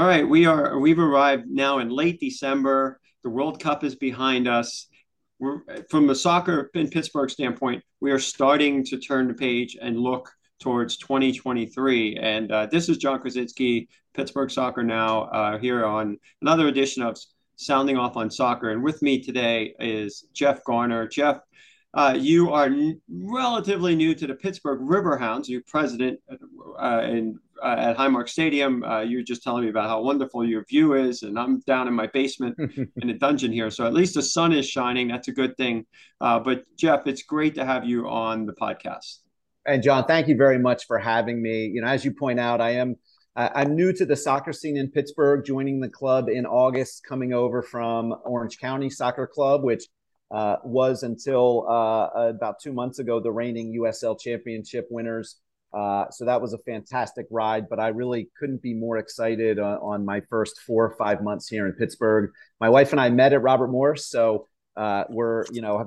All right, we've arrived now in late December. The World Cup is behind us. We're, from a soccer in Pittsburgh standpoint, we are starting to turn the page and look towards 2023. And this is John Krasinski, Pittsburgh Soccer Now, here on another edition of Sounding Off on Soccer. And with me today is Jeff Garner. Jeff, you are relatively new to the Pittsburgh Riverhounds. You're president at Highmark Stadium. You were just telling me about how wonderful your view is, and I'm down in my basement in a dungeon here. So at least the sun is shining. That's a good thing. But Jeff, it's great to have you on the podcast. And John, thank you very much for having me. You know, as you point out, I'm new to the soccer scene in Pittsburgh, joining the club in August, coming over from Orange County Soccer Club, which was until about 2 months ago the reigning USL championship winners. So that was a fantastic ride, but I really couldn't be more excited on my first 4 or 5 months here in Pittsburgh. My wife and I met at Robert Morris, so have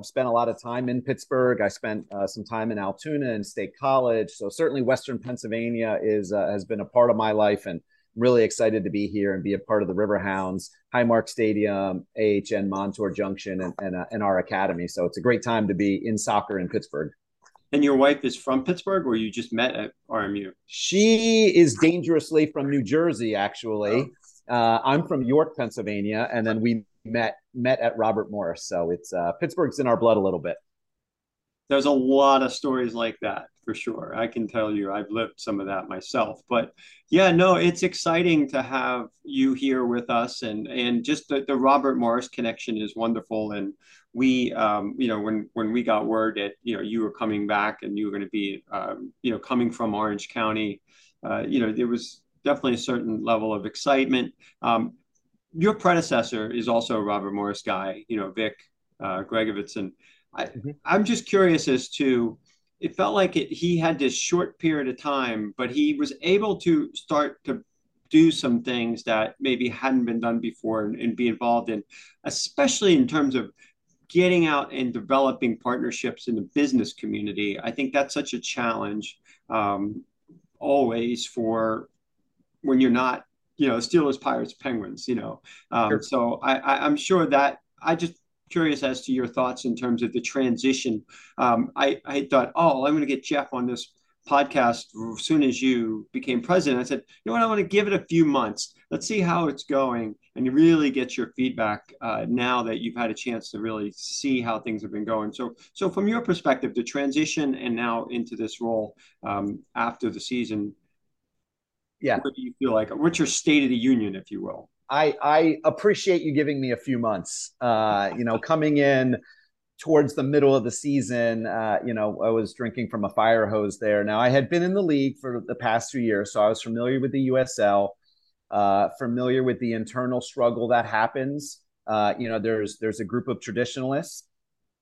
spent a lot of time in Pittsburgh. I spent some time in Altoona and State College, so certainly Western Pennsylvania has been a part of my life, and really excited to be here and be a part of the Riverhounds, Highmark Stadium, AHN Montour Junction, and our academy. So it's a great time to be in soccer in Pittsburgh. And your wife is from Pittsburgh, or you just met at RMU? She is dangerously from New Jersey, actually. Oh. I'm from York, Pennsylvania, and then we met at Robert Morris. So it's Pittsburgh's in our blood a little bit. There's a lot of stories like that, for sure. I can tell you, I've lived some of that myself. But yeah, no, it's exciting to have you here with us. And just the Robert Morris connection is wonderful. And we, when we got word that, you were coming back and you were going to be, coming from Orange County, there was definitely a certain level of excitement. Your predecessor is also a Robert Morris guy, Vic Gregovitson. I'm just curious as to, it felt like he had this short period of time, but he was able to start to do some things that maybe hadn't been done before and be involved in, especially in terms of getting out and developing partnerships in the business community. I think that's such a challenge always for when you're not, Steelers, Pirates, Penguins, Sure. So I'm sure that curious as to your thoughts in terms of the transition. I thought, I'm going to get Jeff on this podcast as soon as you became president. I said, I want to give it a few months. Let's see how it's going. And you really get your feedback now that you've had a chance to really see how things have been going. So from your perspective, the transition and now into this role after the season, yeah, what do you feel like? What's your state of the union, if you will? I appreciate you giving me a few months, coming in towards the middle of the season. I was drinking from a fire hose there. Now, I had been in the league for the past few years, so I was familiar with the USL, familiar with the internal struggle that happens. There's a group of traditionalists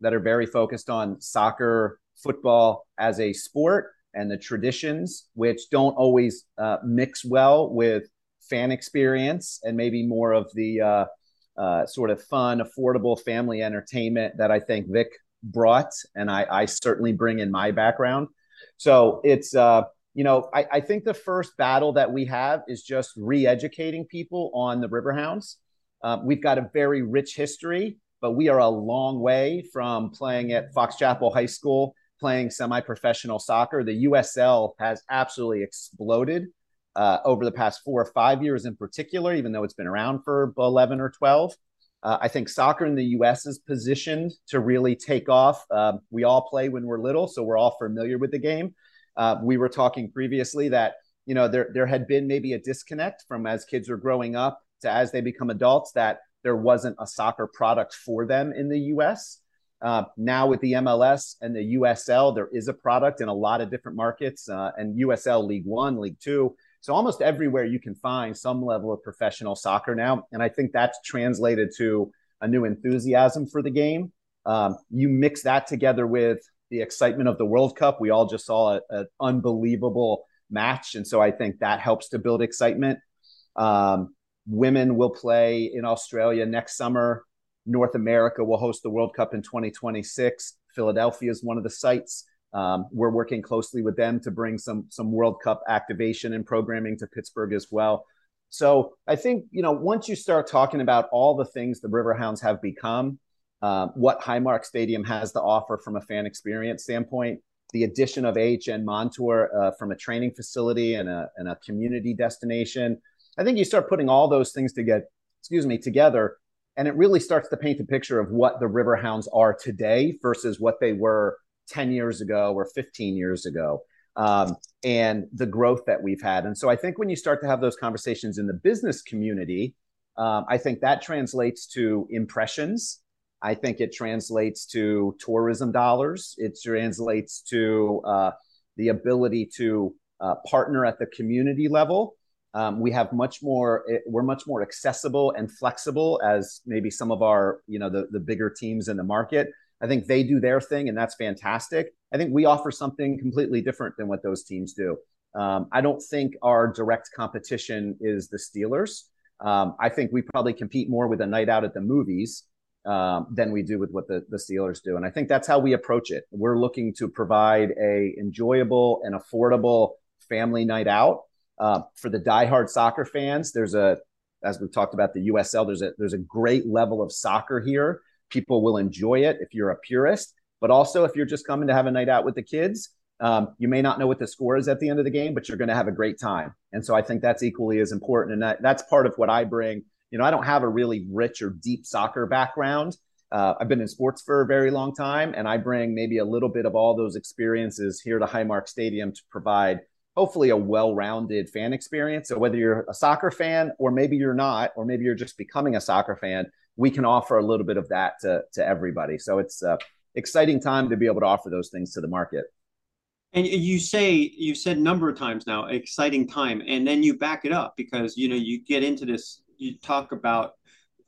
that are very focused on soccer, football as a sport and the traditions, which don't always mix well with fan experience and maybe more of the sort of fun, affordable family entertainment that I think Vic brought. And I certainly bring in my background. So it's, I think the first battle that we have is just re-educating people on the Riverhounds. We've got a very rich history, but we are a long way from playing at Fox Chapel High School, playing semi-professional soccer. The USL has absolutely exploded over the past 4 or 5 years in particular, even though it's been around for 11 or 12. I think soccer in the U.S. is positioned to really take off. We all play when we're little, so we're all familiar with the game. We were talking previously that, there had been maybe a disconnect from as kids are growing up to as they become adults, that there wasn't a soccer product for them in the U.S. Now with the MLS and the USL, there is a product in a lot of different markets, and USL League One, League Two. So almost everywhere you can find some level of professional soccer now. And I think that's translated to a new enthusiasm for the game. You mix that together with the excitement of the World Cup. We all just saw an unbelievable match. And so I think that helps to build excitement. Women will play in Australia next summer. North America will host the World Cup in 2026. Philadelphia is one of the sites. We're working closely with them to bring some World Cup activation and programming to Pittsburgh as well. So I think, you know, once you start talking about all the things the Riverhounds have become, what Highmark Stadium has to offer from a fan experience standpoint, the addition of AHN Montour from a training facility and a community destination, I think you start putting all those things together, and it really starts to paint a picture of what the Riverhounds are today versus what they were 10 years ago or 15 years ago, and the growth that we've had. And so I think when you start to have those conversations in the business community, I think that translates to impressions. I think it translates to tourism dollars. It translates to the ability to partner at the community level. We're much more accessible and flexible as maybe some of our, you know, the bigger teams in the market. I think they do their thing, and that's fantastic. I think we offer something completely different than what those teams do. I don't think our direct competition is the Steelers. I think we probably compete more with a night out at the movies than we do with what the Steelers do. And I think that's how we approach it. We're looking to provide a enjoyable and affordable family night out. For the diehard soccer fans, as we've talked about the USL, there's a great level of soccer here. People will enjoy it if you're a purist, but also if you're just coming to have a night out with the kids, you may not know what the score is at the end of the game, but you're going to have a great time. And so I think that's equally as important. And that's part of what I bring. You know, I don't have a really rich or deep soccer background. I've been in sports for a very long time, and I bring maybe a little bit of all those experiences here to Highmark Stadium to provide hopefully a well-rounded fan experience. So whether you're a soccer fan or maybe you're not, or maybe you're just becoming a soccer fan, we can offer a little bit of that to everybody. So it's an exciting time to be able to offer those things to the market. And you've said a number of times now, exciting time, and then you back it up because, you know, you get into this, you talk about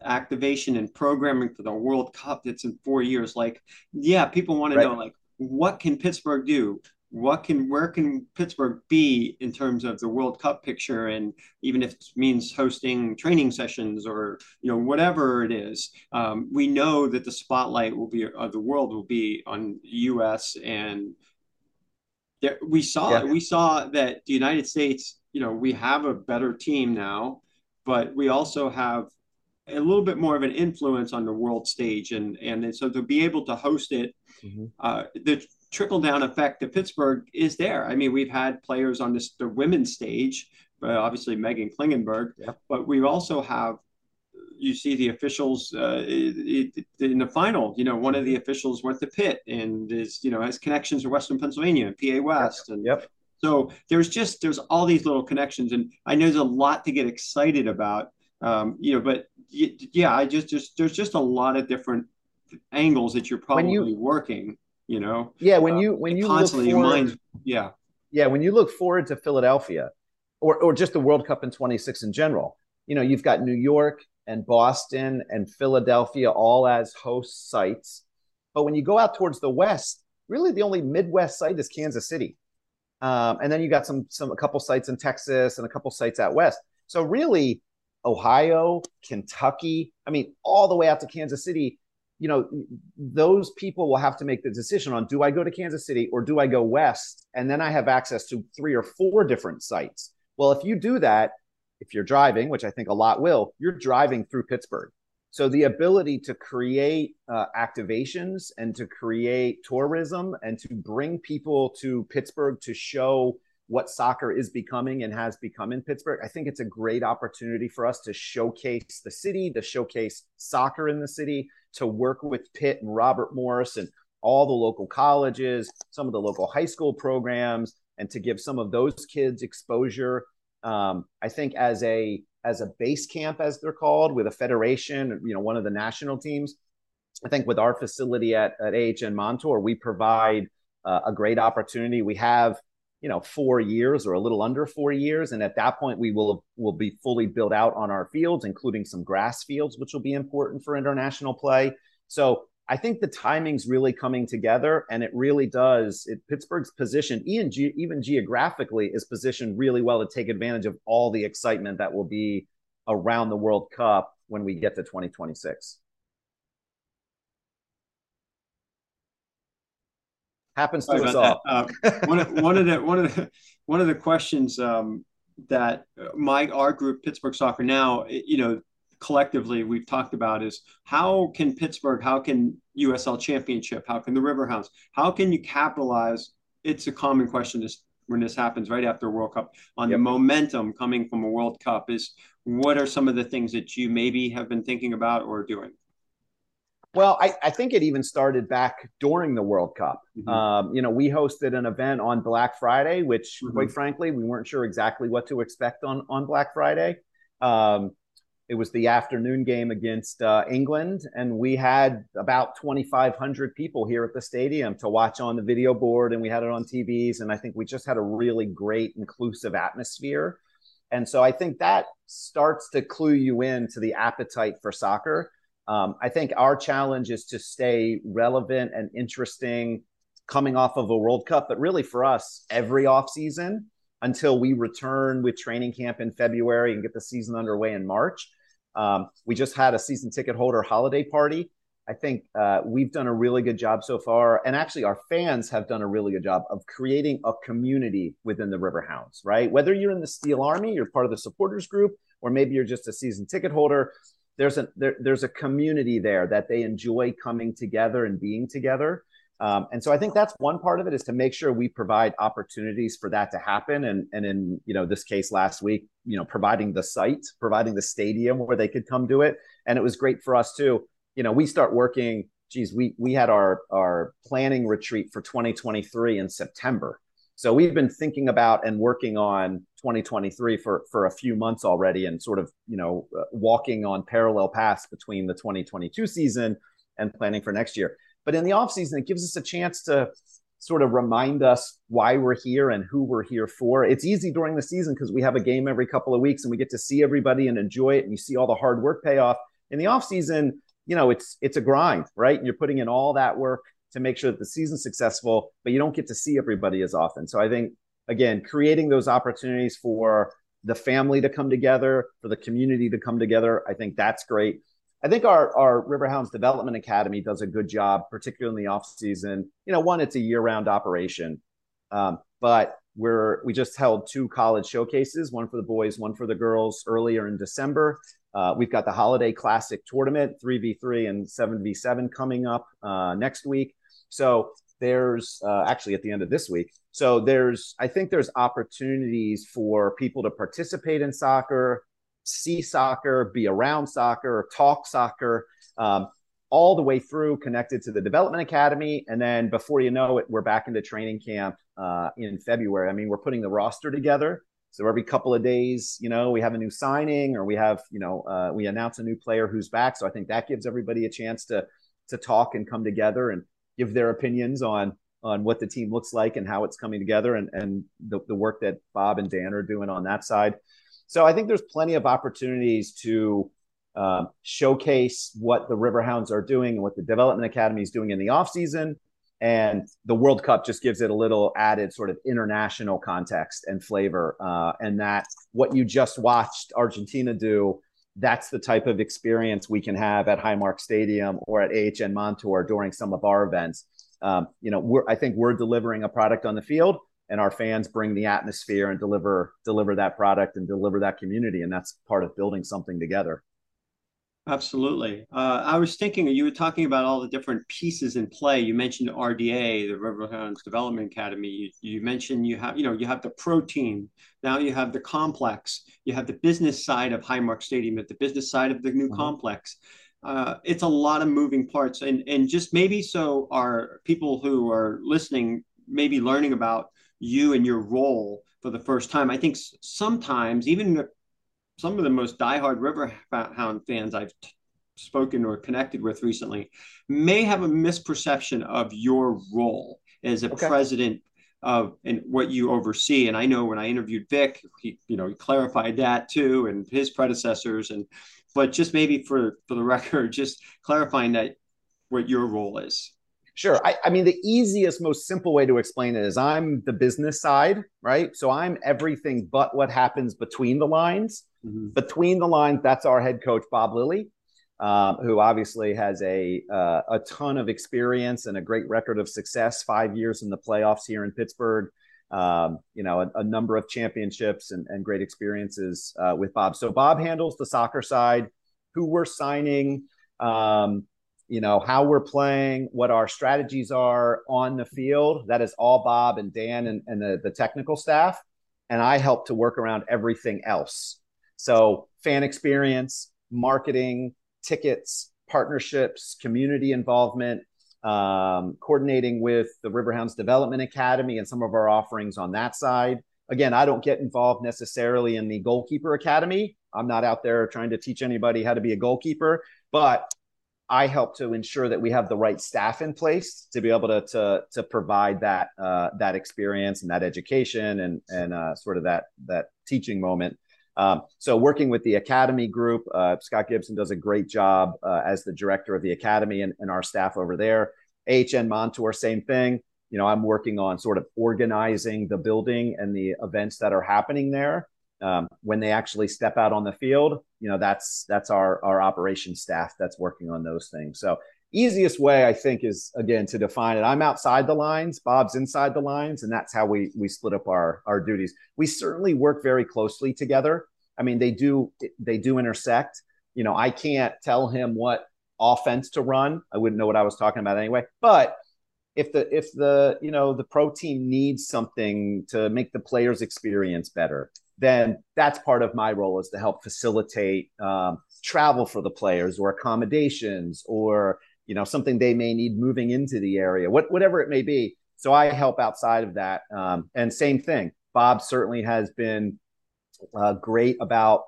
activation and programming for the World Cup that's in 4 years. Like, yeah, people want to know, like, what can Pittsburgh do? Where can Pittsburgh be in terms of the World Cup picture? And even if it means hosting training sessions or, you know, whatever it is, we know that the spotlight will be, the world will be on US. And there, we saw that the United States, you know, we have a better team now, but we also have a little bit more of an influence on the world stage. And so to be able to host it, the trickle-down effect to Pittsburgh is there. I mean, we've had players on the women's stage, obviously Megan Klingenberg, but we also have, you see the officials in the final, you know, one of the officials went to Pitt and is, you know, has connections to Western Pennsylvania and PA West. So there's all these little connections, and I know there's a lot to get excited about, you know, but yeah, there's just a lot of different angles that you're probably working. You know, when you constantly look forward, when you look forward to Philadelphia, or just the World Cup in 26 in general, you know, you've got New York and Boston and Philadelphia all as host sites. But when you go out towards the West, really the only Midwest site is Kansas City, and then you got a couple sites in Texas and a couple sites out west. So really, Ohio, Kentucky, I mean, all the way out to Kansas City. You know, those people will have to make the decision on, do I go to Kansas City or do I go west? And then I have access to 3 or 4 different sites. Well, if you do that, if you're driving, which I think a lot will, you're driving through Pittsburgh. So the ability to create activations and to create tourism and to bring people to Pittsburgh to show what soccer is becoming and has become in Pittsburgh, I think it's a great opportunity for us to showcase the city, to showcase soccer in the city, to work with Pitt and Robert Morris and all the local colleges, some of the local high school programs, and to give some of those kids exposure. I think as a base camp, as they're called, with a federation, you know, one of the national teams, I think with our facility at AHN Montour, we provide a great opportunity. We have, you know, 4 years or a little under 4 years. And at that point, we will be fully built out on our fields, including some grass fields, which will be important for international play. So I think the timing's really coming together, and it really does. Pittsburgh's position, even geographically, is positioned really well to take advantage of all the excitement that will be around the World Cup when we get to 2026. Happens to us all. One of the questions that our group, Pittsburgh Soccer Now, you know, collectively we've talked about is how can Pittsburgh, how can USL Championship, how can the Riverhounds, how can you capitalize? It's a common question is when this happens right after a World Cup on the momentum coming from a World Cup is what are some of the things that you maybe have been thinking about or doing? Well, I think it even started back during the World Cup. Mm-hmm. You know, we hosted an event on Black Friday, which quite frankly, we weren't sure exactly what to expect on Black Friday. It was the afternoon game against England, and we had about 2,500 people here at the stadium to watch on the video board, and we had it on TVs, and I think we just had a really great, inclusive atmosphere. And so I think that starts to clue you in to the appetite for soccer. I think our challenge is to stay relevant and interesting coming off of a World Cup, but really for us, every offseason until we return with training camp in February and get the season underway in March. We just had a season ticket holder holiday party. I think we've done a really good job so far. And actually our fans have done a really good job of creating a community within the Riverhounds, right? Whether you're in the Steel Army, you're part of the supporters group, or maybe you're just a season ticket holder, there's a community there that they enjoy coming together and being together. And so I think that's one part of it is to make sure we provide opportunities for that to happen. And in, you know, this case last week, you know, providing the site, providing the stadium where they could come do it. And it was great for us too. You know, we start working, we had our planning retreat for 2023 in September. So we've been thinking about and working on 2023 for a few months already and sort of, you know, walking on parallel paths between the 2022 season and planning for next year. But in the offseason, it gives us a chance to sort of remind us why we're here and who we're here for. It's easy during the season because we have a game every couple of weeks and we get to see everybody and enjoy it. And you see all the hard work pay off. In the offseason, you know, it's a grind, right? And you're putting in all that work to make sure that the season's successful, but you don't get to see everybody as often. So I think, again, creating those opportunities for the family to come together, for the community to come together, I think that's great. I think our Riverhounds Development Academy does a good job, particularly in the off season. You know, one, it's a year-round operation, but we just held two college showcases, one for the boys, one for the girls earlier in December. We've got the Holiday Classic Tournament, 3v3 and 7v7 coming up next week. So there's actually at the end of this week. So I think there's opportunities for people to participate in soccer, see soccer, be around soccer, talk soccer, all the way through connected to the Development Academy. And then before you know it, we're back into training camp in February. I mean, we're putting the roster together. So every couple of days, you know, we have a new signing or we have, you know, we announce a new player who's back. So I think that gives everybody a chance to talk and come together and give their opinions on what the team looks like and how it's coming together and the work that Bob and Dan are doing on that side. So I think there's plenty of opportunities to showcase what the Riverhounds are doing and what the Development Academy is doing in the offseason. And the World Cup just gives it a little added sort of international context and flavor. And that what you just watched Argentina do, that's the type of experience we can have at Highmark Stadium or at AHN Montour during some of our events. You know, I think we're delivering a product on the field. And our fans bring the atmosphere and deliver that product and deliver that community. And that's part of building something together. Absolutely. I was thinking you were talking about all the different pieces in play. You mentioned RDA, the Riverhounds Development Academy. You mentioned you have the pro team. Now you have the complex. You have the business side of Highmark Stadium, at the business side of the new complex. It's a lot of moving parts. And just maybe so our people who are listening, maybe learning about you and your role for the first time. I think sometimes even some of the most diehard Riverhound fans I've spoken or connected with recently may have a misperception of your role as a president of and what you oversee. And I know when I interviewed Vic, he clarified that too, and his predecessors. But just maybe for the record, just clarifying that what your role is. Sure. I mean, the easiest, most simple way to explain it is I'm the business side, right? So I'm everything but what happens between the lines. Mm-hmm. Between the lines, that's our head coach, Bob Lilly, who obviously has a ton of experience and a great record of success, 5 years in the playoffs here in Pittsburgh. a number of championships and great experiences with Bob. So Bob handles the soccer side, who we're signing, how we're playing, what our strategies are on the field. That is all Bob and Dan and the technical staff. And I help to work around everything else. So fan experience, marketing, tickets, partnerships, community involvement, coordinating with the Riverhounds Development Academy and some of our offerings on that side. Again, I don't get involved necessarily in the goalkeeper academy. I'm not out there trying to teach anybody how to be a goalkeeper, but I help to ensure that we have the right staff in place to be able to provide that that experience and that education and sort of that teaching moment. So working with the academy group, Scott Gibson does a great job as the director of the academy and our staff over there. AHN Montour, same thing. I'm working on sort of organizing the building and the events that are happening there. When they actually step out on the field, that's our operations staff that's working on those things. So easiest way, I think, is, again, to define it. I'm outside the lines, Bob's inside the lines, and that's how we split up our duties. We certainly work very closely together. I mean, they do intersect. I can't tell him what offense to run. I wouldn't know what I was talking about anyway. But if the pro team needs something to make the players' experience better, then that's part of my role, is to help facilitate travel for the players or accommodations or, something they may need moving into the area, whatever it may be. So I help outside of that. And same thing, Bob certainly has been great about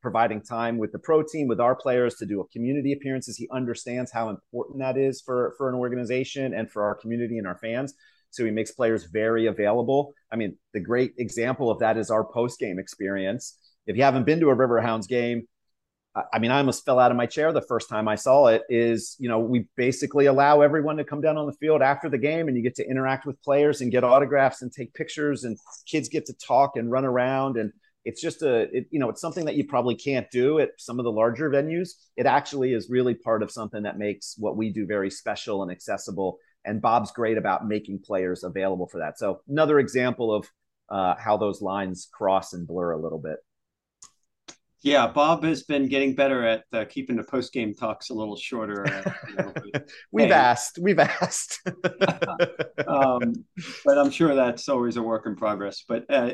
providing time with the pro team, with our players, to do community appearances. He understands how important that is for an organization and for our community and our fans. So he makes players very available. I mean, the great example of that is our post-game experience. If you haven't been to a Riverhounds game, I mean, I almost fell out of my chair the first time I saw it, is, we basically allow everyone to come down on the field after the game, and you get to interact with players and get autographs and take pictures, and kids get to talk and run around. And it's just it's something that you probably can't do at some of the larger venues. It actually is really part of something that makes what we do very special and accessible. And Bob's great about making players available for that. So another example of how those lines cross and blur a little bit. Yeah, Bob has been getting better at keeping the post-game talks a little shorter. We've asked. But I'm sure that's always a work in progress. But, I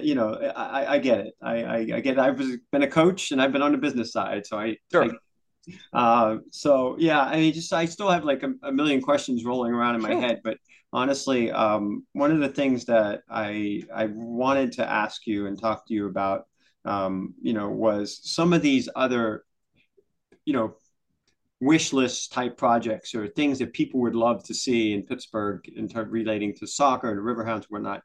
get it. I get it. I've been a coach and I've been on the business side. So I still have like a million questions rolling around in my head, but honestly, one of the things that I wanted to ask you and talk to you about, was some of these other, wish list type projects or things that people would love to see in Pittsburgh and relating to soccer and Riverhounds and whatnot.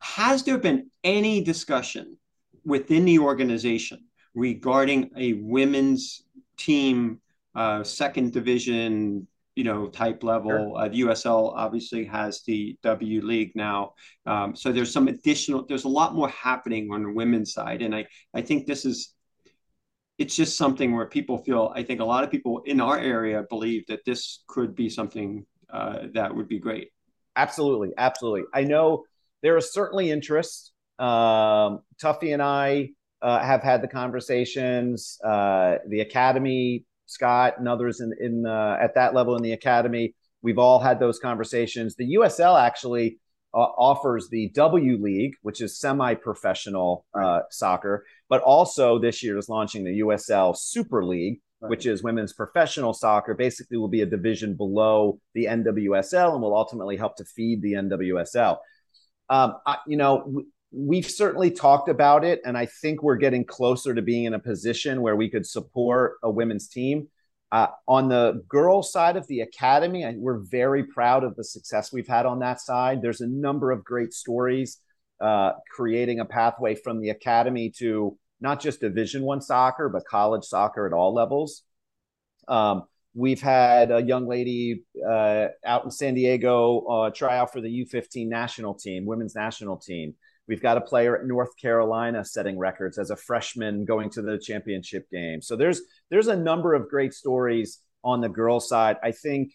Has there been any discussion within the organization regarding a women's team, second division, type level? Sure. The USL obviously has the W League now. So there's a lot more happening on the women's side. And I think it's just something where people feel, I think a lot of people in our area believe that this could be something that would be great. Absolutely. Absolutely. I know there is certainly interest. Tuffy and I have had the conversations, the academy, Scott and others in at that level in the academy. We've all had those conversations. The USL actually offers the W League, which is semi-professional soccer, but also this year is launching the USL Super League, which is women's professional soccer. Basically will be a division below the NWSL and will ultimately help to feed the NWSL. We've certainly talked about it, and I think we're getting closer to being in a position where we could support a women's team. On the girls' side of the academy, we're very proud of the success we've had on that side. There's a number of great stories creating a pathway from the academy to not just Division I soccer, but college soccer at all levels. We've had a young lady out in San Diego try out for the U15 national team, women's national team. We've got a player at North Carolina setting records as a freshman going to the championship game. So there's a number of great stories on the girls' side. I think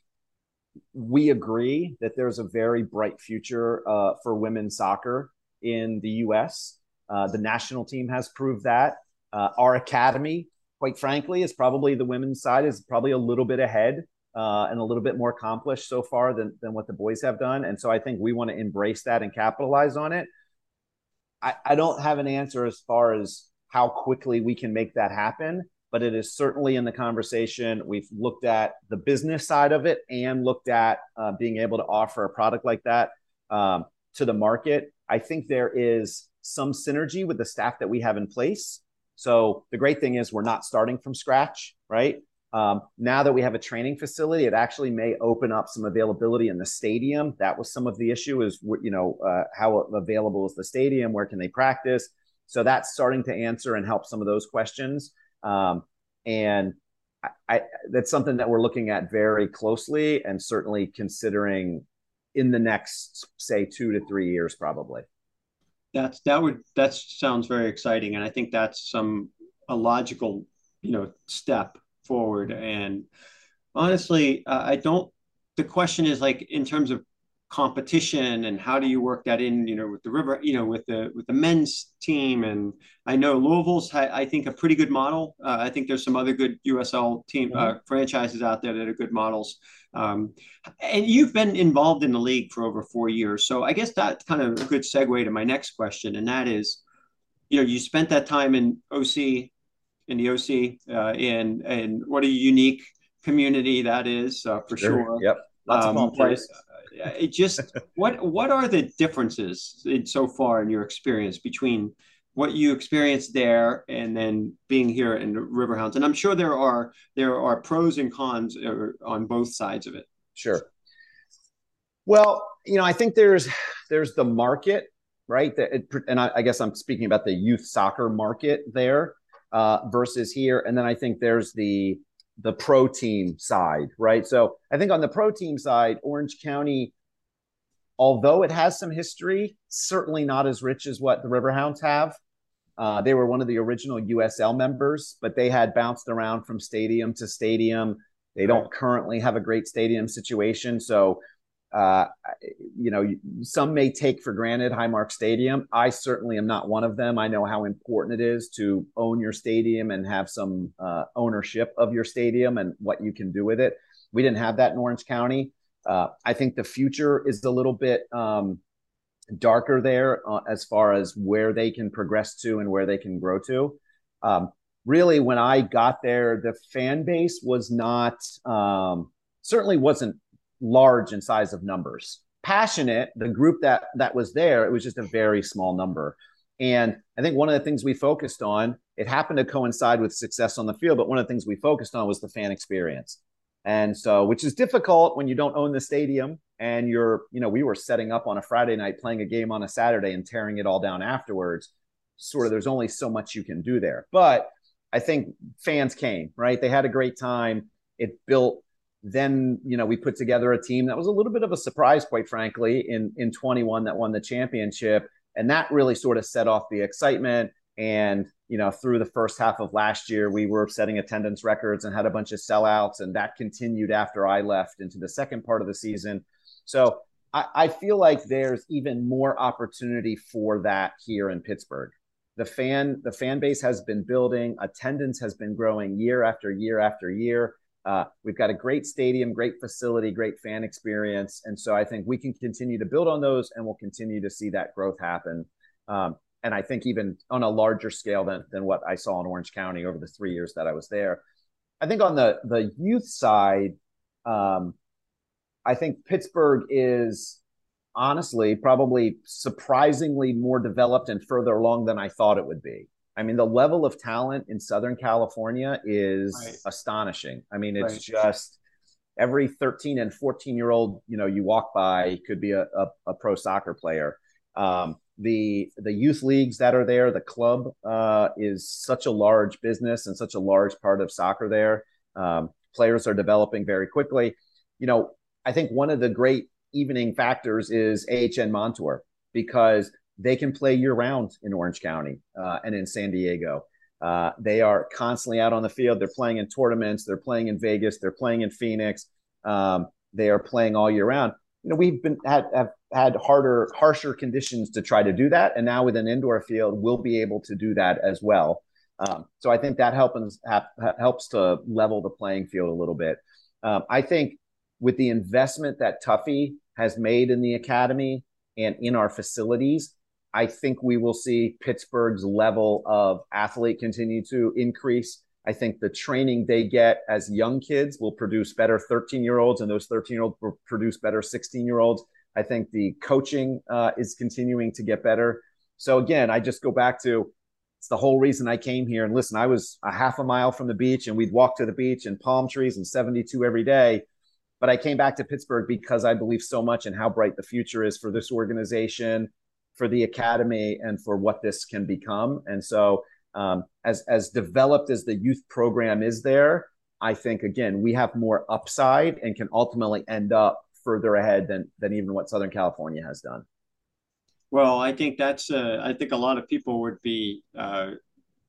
we agree that there's a very bright future for women's soccer in the U.S. The national team has proved that. Our academy, quite frankly, is probably the women's side is probably a little bit ahead and a little bit more accomplished so far than what the boys have done. And so I think we want to embrace that and capitalize on it. I don't have an answer as far as how quickly we can make that happen, but it is certainly in the conversation. We've looked at the business side of it and looked at being able to offer a product like that to the market. I think there is some synergy with the staff that we have in place. So the great thing is we're not starting from scratch, right? Now that we have a training facility, it actually may open up some availability in the stadium. That was some of the issue is, how available is the stadium? Where can they practice? So that's starting to answer and help some of those questions. And that's something that we're looking at very closely and certainly considering in the next, say, 2 to 3 years, probably. That sounds very exciting. And I think that's a logical, step forward. And honestly, the question is like in terms of competition and how do you work that in, with the river, with the men's team. And I know Louisville's, I think, a pretty good model. I think there's some other good USL team franchises out there that are good models. And you've been involved in the league for over 4 years. So I guess that's kind of a good segue to my next question. And that is, you spent that time in what a unique community that is for sure. Yep. Lots of fun places. It just what are the differences so far in your experience between what you experienced there and then being here in the Riverhounds? And I'm sure there are pros and cons on both sides of it. Sure. Well, I think there's the market, right? And I guess I'm speaking about the youth soccer market there versus here. And then I think there's the pro team side, right? So I think on the pro team side, Orange County, although it has some history, certainly not as rich as what the Riverhounds have. They were one of the original USL members, but they had bounced around from stadium to stadium. They don't currently have a great stadium situation. So, some may take for granted Highmark Stadium. I certainly am not one of them. I know how important it is to own your stadium and have some ownership of your stadium and what you can do with it. We didn't have that in Orange County. I think the future is a little bit darker there as far as where they can progress to and where they can grow to. Really, when I got there, the fan base was not certainly wasn't large in size of numbers. Passionate, the group that was there, it was just a very small number. And I think one of the things we focused on, it happened to coincide with success on the field, but one of the things we focused on was the fan experience. And so, which is difficult when you don't own the stadium and we were setting up on a Friday night, playing a game on a Saturday and tearing it all down afterwards. Sort of, there's only so much you can do there. But I think fans came, right? They had a great time. It built. Then, we put together a team that was a little bit of a surprise, quite frankly, in 21 that won the championship. And that really sort of set off the excitement. And, through the first half of last year, we were setting attendance records and had a bunch of sellouts. And that continued after I left into the second part of the season. So I feel like there's even more opportunity for that here in Pittsburgh. The fan base has been building. Attendance has been growing year after year after year. We've got a great stadium, great facility, great fan experience. And so I think we can continue to build on those and we'll continue to see that growth happen. And I think even on a larger scale than what I saw in Orange County over the 3 years that I was there. I think on the youth side, I think Pittsburgh is honestly probably surprisingly more developed and further along than I thought it would be. I mean, the level of talent in Southern California is astonishing. I mean, it's just every 13 and 14-year-old, you walk by could be a pro soccer player. The youth leagues that are there, the club is such a large business and such a large part of soccer there. Players are developing very quickly. I think one of the great evening factors is AHN Montour because they can play year-round in Orange County and in San Diego. They are constantly out on the field. They're playing in tournaments. They're playing in Vegas. They're playing in Phoenix. they are playing all year round. You know, we've been have had harsher conditions to try to do that, and now with an indoor field, we'll be able to do that as well. So I think that helps to level the playing field a little bit. I think with the investment that Tuffy has made in the academy and in our facilities, I think we will see Pittsburgh's level of athlete continue to increase. I think the training they get as young kids will produce better 13-year-olds, and those 13-year-olds will produce better 16-year-olds. I think the coaching is continuing to get better. So again, I just go back to, it's the whole reason I came here. And listen, I was a half a mile from the beach, and we'd walk to the beach and palm trees and 72 every day. But I came back to Pittsburgh because I believe so much in how bright the future is for this organization, for the academy, and for what this can become. And so as developed as the youth program is there, I think, again, we have more upside and can ultimately end up further ahead than even what Southern California has done. Well, I think that's I think a lot of people would be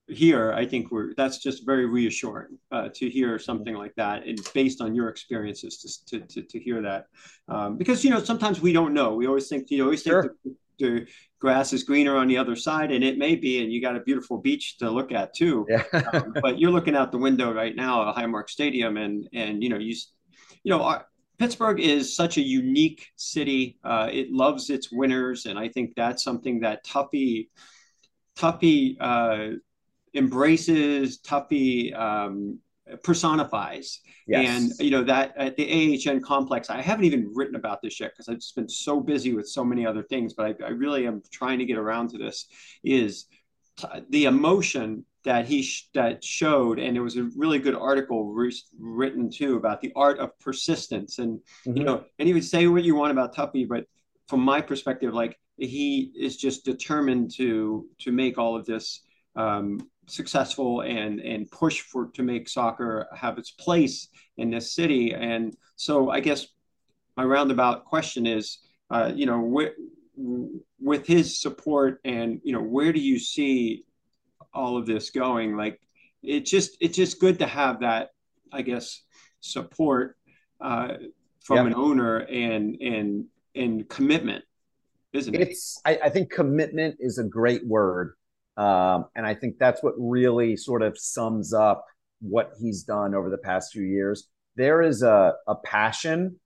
here. I think that's just very reassuring to hear something like that, and based on your experiences to hear that, because, you know, sometimes we don't know. We always think sure. The grass is greener on the other side, and it may be, and you got a beautiful beach to look at too. Yeah. But you're looking out the window right now at Highmark Stadium, and Pittsburgh is such a unique city. It loves its winners, and I think that's something that Tuffy embraces. Tuffy personifies. Yes. And, you know, that at the AHN complex, I haven't even written about this yet because I've just been so busy with so many other things, but I really am trying to get around to this, is the emotion that that showed. And there was a really good article written too about the art of persistence. And, you know, and you would say what you want about Tuffy, but from my perspective, like, he is just determined to make all of this successful and push to make soccer have its place in this city. And so I guess my roundabout question is, with his support and, you know, where do you see all of this going? Like, it's just good to have that, I guess, support from an owner and commitment, isn't it? I think commitment is a great word. And I think that's what really sort of sums up what he's done over the past few years. There is a passion,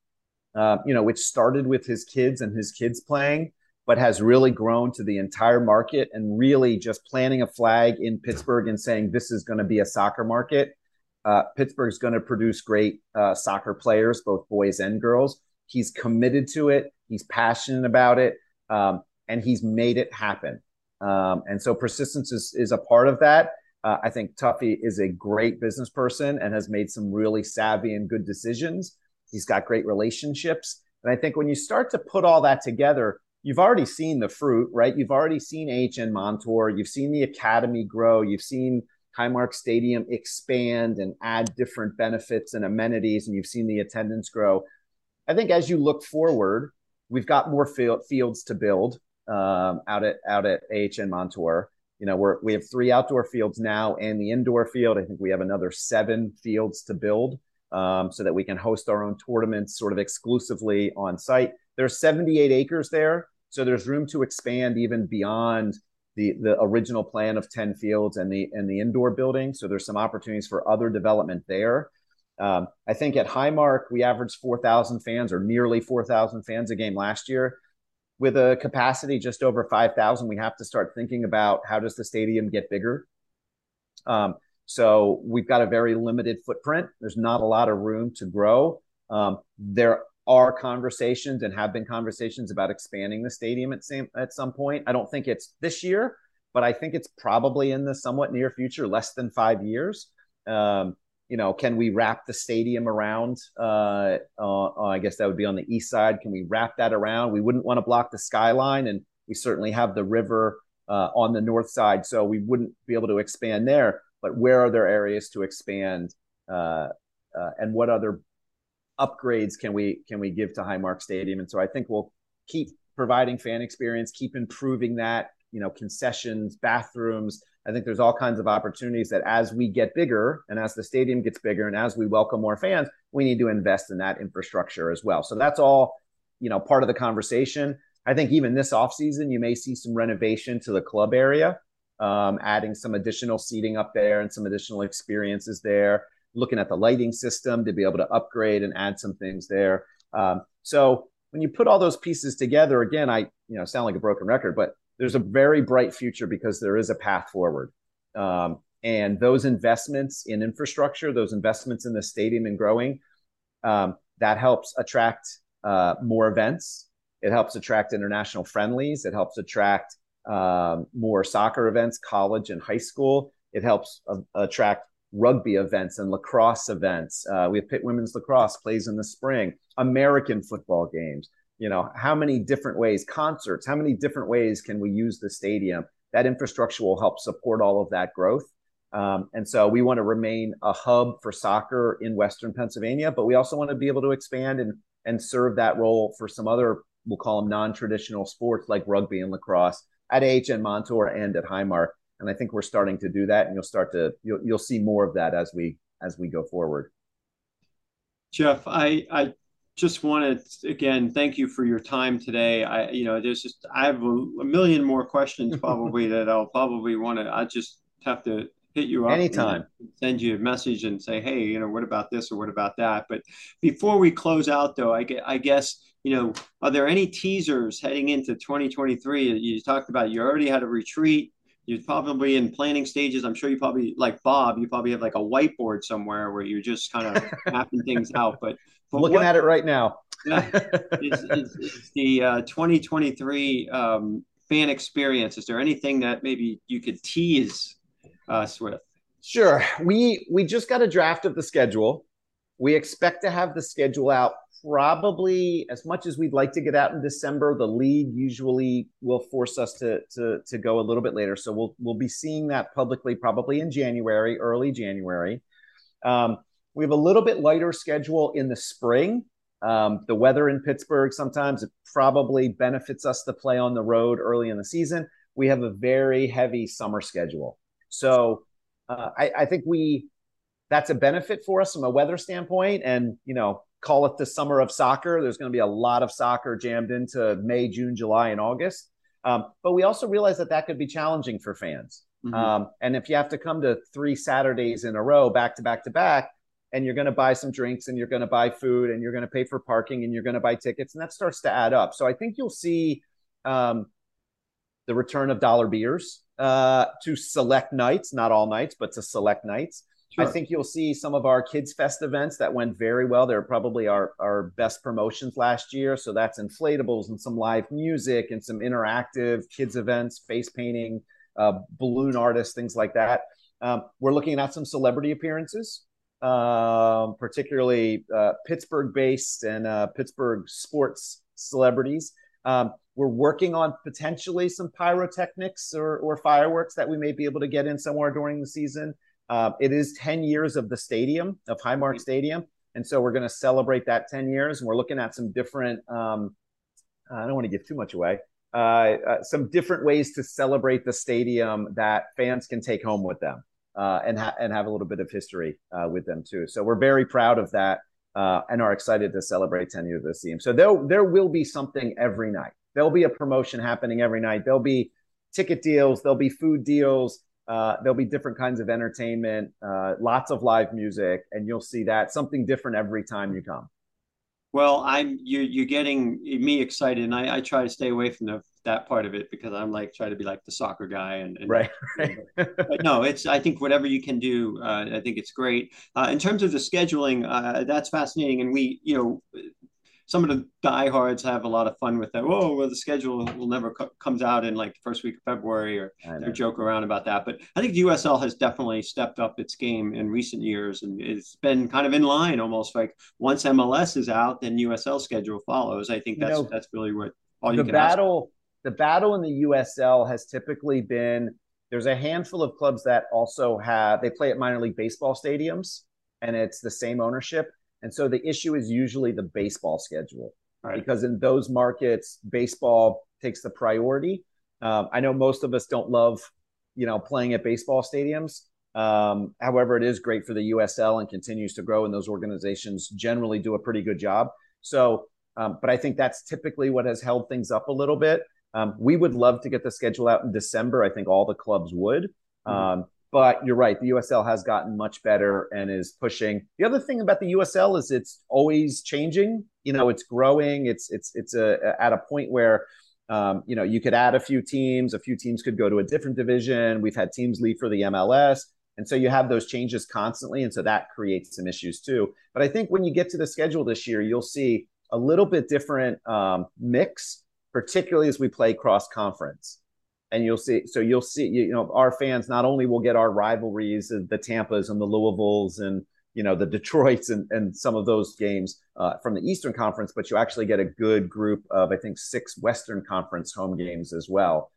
which started with his kids and his kids playing, but has really grown to the entire market, and really just planting a flag in Pittsburgh and saying, this is going to be a soccer market. Pittsburgh's going to produce great soccer players, both boys and girls. He's committed to it. He's passionate about it. And he's made it happen. And so persistence is a part of that. I think Tuffy is a great business person and has made some really savvy and good decisions. He's got great relationships. And I think when you start to put all that together, you've already seen the fruit, right? You've already seen AHN Montour. You've seen the academy grow. You've seen Highmark Stadium expand and add different benefits and amenities. And you've seen the attendance grow. I think as you look forward, we've got more fields to build. Out at AHN Montour, you know, we have 3 outdoor fields now and the indoor field. I think we have another 7 fields to build, so that we can host our own tournaments sort of exclusively on site. There's 78 acres there, so there's room to expand even beyond the original plan of 10 fields and the indoor building. So there's some opportunities for other development there. I think at Highmark we averaged 4,000 fans, or nearly 4,000 fans a game last year. With a capacity just over 5,000, we have to start thinking about, how does the stadium get bigger? So we've got a very limited footprint. There's not a lot of room to grow. There are conversations, and have been conversations, about expanding the stadium at some point. I don't think it's this year, but I think it's probably in the somewhat near future, less than 5 years. Can we wrap the stadium around? I guess that would be on the east side. Can we wrap that around? We wouldn't want to block the skyline, and we certainly have the river on the north side, so we wouldn't be able to expand there. But where are there areas to expand, and what other upgrades can we give to Highmark Stadium? And so I think we'll keep providing fan experience, keep improving that, you know, concessions, bathrooms. I think there's all kinds of opportunities that as we get bigger and as the stadium gets bigger and as we welcome more fans, we need to invest in that infrastructure as well. So that's all, you know, part of the conversation. I think even this offseason, you may see some renovation to the club area, adding some additional seating up there and some additional experiences there, looking at the lighting system to be able to upgrade and add some things there. So when you put all those pieces together, again, I, you know, sound like a broken record, but there's a very bright future because there is a path forward. And those investments in infrastructure, those investments in the stadium and growing, that helps attract more events. It helps attract international friendlies. It helps attract more soccer events, college and high school. It helps attract rugby events and lacrosse events. We have Pitt Women's Lacrosse plays in the spring, American football games. You know, how many different ways, concerts, how many different ways can we use the stadium? That infrastructure will help support all of that growth. And so we want to remain a hub for soccer in Western Pennsylvania, but we also want to be able to expand and serve that role for some other, we'll call them non-traditional sports like rugby and lacrosse at AHN Montour and at Highmark. And I think we're starting to do that, and you'll see more of that as we go forward. Jeff, I just want to, again, thank you for your time today. I have a million more questions probably that I'll probably want to, I just have to hit you up anytime, send you a message and say, hey, you know, what about this or what about that? But before we close out though, I guess, you know, are there any teasers heading into 2023? You talked about, you already had a retreat. You're probably in planning stages. I'm sure you probably, like Bob, you probably have like a whiteboard somewhere where you're just kind of mapping things out, but looking at it right now. Yeah, is the 2023 fan experience. Is there anything that maybe you could tease us with? Sure. We just got a draft of the schedule. We expect to have the schedule out probably, as much as we'd like to get out in December, the league usually will force us to go a little bit later. So we'll be seeing that publicly probably in January, early January. We have a little bit lighter schedule in the spring. The weather in Pittsburgh sometimes, it probably benefits us to play on the road early in the season. We have a very heavy summer schedule. So I think that's a benefit for us from a weather standpoint. And, you know, call it the summer of soccer. There's going to be a lot of soccer jammed into May, June, July, and August. But we also realize that could be challenging for fans. Mm-hmm. And if you have to come to 3 Saturdays in a row, back to back to back, and you're going to buy some drinks and you're going to buy food and you're going to pay for parking and you're going to buy tickets, and that starts to add up. So I think you'll see the return of dollar beers to select nights, not all nights, but to select nights. Sure. I think you'll see some of our Kids Fest events that went very well. They're probably our best promotions last year. So that's inflatables and some live music and some interactive kids events, face painting, balloon artists, things like that. We're looking at some celebrity appearances, particularly Pittsburgh-based and Pittsburgh sports celebrities. We're working on potentially some pyrotechnics or fireworks that we may be able to get in somewhere during the season. It is 10 years of the stadium, of Highmark Stadium. And so we're going to celebrate that 10 years. And we're looking at some different, I don't want to give too much away, some different ways to celebrate the stadium that fans can take home with them and have a little bit of history with them too. So we're very proud of that and are excited to celebrate 10 years of the stadium. So there will be something every night. There'll be a promotion happening every night. There'll be ticket deals. There'll be food deals. There'll be different kinds of entertainment, lots of live music, and you'll see that something different every time you come. Well, you're getting me excited, and I try to stay away from that part of it because I'm like trying to be like the soccer guy, and right. But no, I think whatever you can do, I think it's great. In terms of the scheduling, that's fascinating, and some of the diehards have a lot of fun with that. Oh, well, the schedule will never comes out in like the first week of February, or they joke around about that. But I think the USL has definitely stepped up its game in recent years, and it's been kind of in line almost. Like once MLS is out, then USL schedule follows. I think that's really what all you can ask. The battle in the USL has typically been, there's a handful of clubs that also they play at minor league baseball stadiums, and it's the same ownership. And so the issue is usually the baseball schedule, right? Because in those markets, baseball takes the priority. I know most of us don't love, you know, playing at baseball stadiums. However, it is great for the USL and continues to grow, and those organizations generally do a pretty good job. So, but I think that's typically what has held things up a little bit. We would love to get the schedule out in December. I think all the clubs would. But you're right. The USL has gotten much better and is pushing. The other thing about the USL is it's always changing. You know, it's growing. It's at a point where, you know, you could add a few teams could go to a different division. We've had teams leave for the MLS. And so you have those changes constantly. And so that creates some issues too. But I think when you get to the schedule this year, you'll see a little bit different mix, particularly as we play cross conference. And you'll see, so you'll see, you know, our fans not only will get our rivalries, the Tampas and the Louisvilles and, you know, the Detroits and some of those games from the Eastern Conference, but you actually get a good group of, I think, 6 Western Conference home games as well.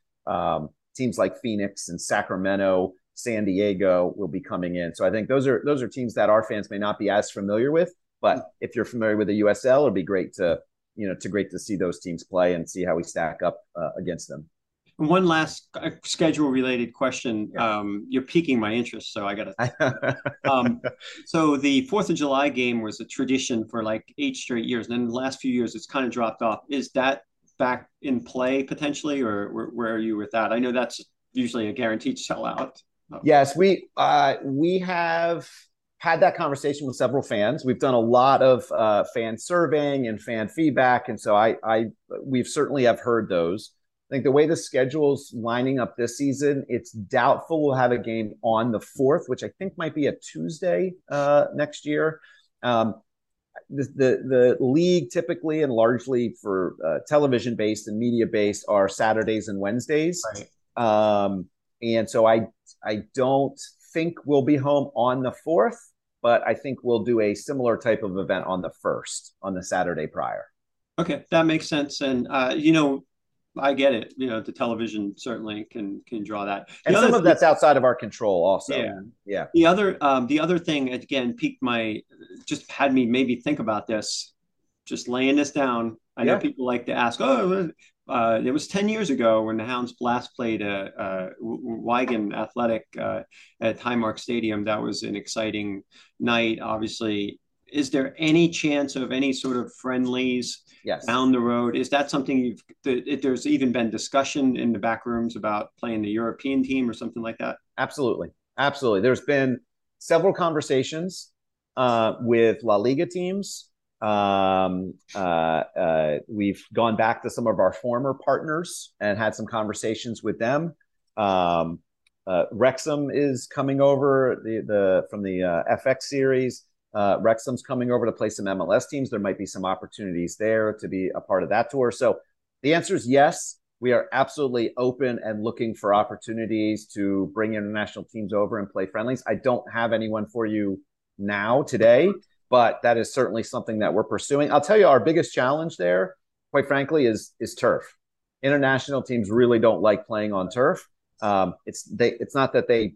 Teams like Phoenix and Sacramento, San Diego will be coming in. So I think those are teams that our fans may not be as familiar with, but if you're familiar with the USL, it'd be great to, you know, great to see those teams play and see how we stack up against them. One last schedule-related question. Yeah. You're piquing my interest, so I got to. So the 4th of July game was a tradition for like 8 straight years, and then the last few years it's kind of dropped off. Is that back in play potentially, or where are you with that? I know that's usually a guaranteed sellout. Yes, we have had that conversation with several fans. We've done a lot of fan surveying and fan feedback, and so we've certainly have heard those. I think the way the schedule's lining up this season, it's doubtful we'll have a game on the 4th, which I think might be a Tuesday next year. The league typically and largely for television-based and media-based are Saturdays and Wednesdays. Right. And so I don't think we'll be home on the 4th, but I think we'll do a similar type of event on the 1st, on the Saturday prior. Okay, that makes sense. And, you know, I get it. You know, the television certainly can draw that. And some of that's outside of our control also. Yeah. Yeah. The other thing, again, had me maybe think about this, just laying this down. I know people like to ask, it was 10 years ago when the Hounds last played Wigan Athletic at Highmark Stadium. That was an exciting night, obviously. Is there any chance of any sort of friendlies down the road? Is that something there's even been discussion in the back rooms about playing the European team or something like that? Absolutely. Absolutely. There's been several conversations with La Liga teams. We've gone back to some of our former partners and had some conversations with them. Wrexham is coming over from the FX series. Wrexham's coming over to play some MLS teams. There might be some opportunities there to be a part of that tour. So the answer is yes. We are absolutely open and looking for opportunities to bring international teams over and play friendlies. I don't have anyone for you now today, but that is certainly something that we're pursuing. I'll tell you our biggest challenge there, quite frankly, is turf. International teams really don't like playing on turf. It's not that they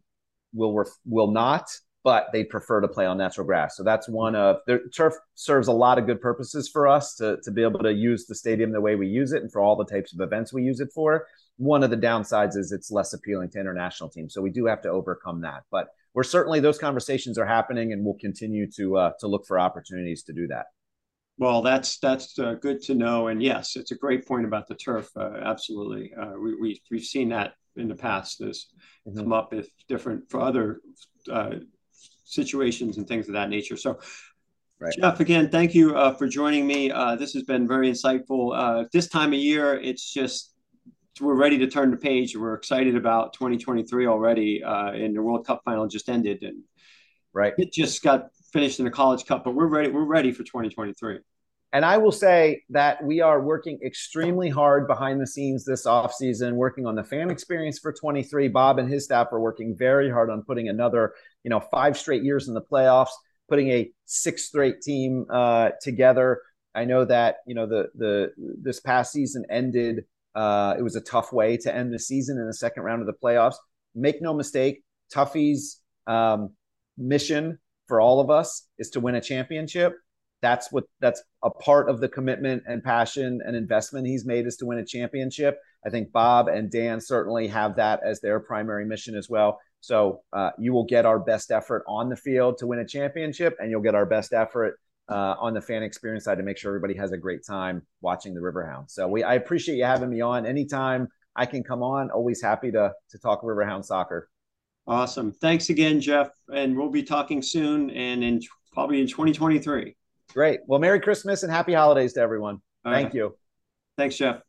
will not, but they prefer to play on natural grass. So that's one of the turf serves a lot of good purposes for us to be able to use the stadium the way we use it and for all the types of events we use it for. One of the downsides is it's less appealing to international teams. So we do have to overcome that, but we're certainly, those conversations are happening and we'll continue to look for opportunities to do that. Well, that's good to know. And yes, it's a great point about the turf. Absolutely. We've seen that in the past. This come up if different for other, situations and things of that nature. So right. Jeff, again, thank you for joining me. This has been very insightful. This time of year, it's just, we're ready to turn the page. We're excited about 2023 already. And the World Cup final just ended and right. It just got finished in the College Cup, but we're ready. We're ready for 2023. And I will say that we are working extremely hard behind the scenes this offseason, working on the fan experience for 23. Bob and his staff are working very hard on putting another, 5 straight years in the playoffs, putting a 6th straight team together. I know that, this past season ended. It was a tough way to end the season in the second round of the playoffs. Make no mistake, Tuffy's mission for all of us is to win a championship. That's a part of the commitment and passion and investment he's made is to win a championship. I think Bob and Dan certainly have that as their primary mission as well. So you will get our best effort on the field to win a championship, and you'll get our best effort on the fan experience side to make sure everybody has a great time watching the Riverhounds. So I appreciate you having me on. Anytime I can come on, always happy to talk Riverhound soccer. Awesome. Thanks again, Jeff. And we'll be talking soon, and probably in 2023. Great. Well, Merry Christmas and happy holidays to everyone. Thank you. Thanks, Jeff.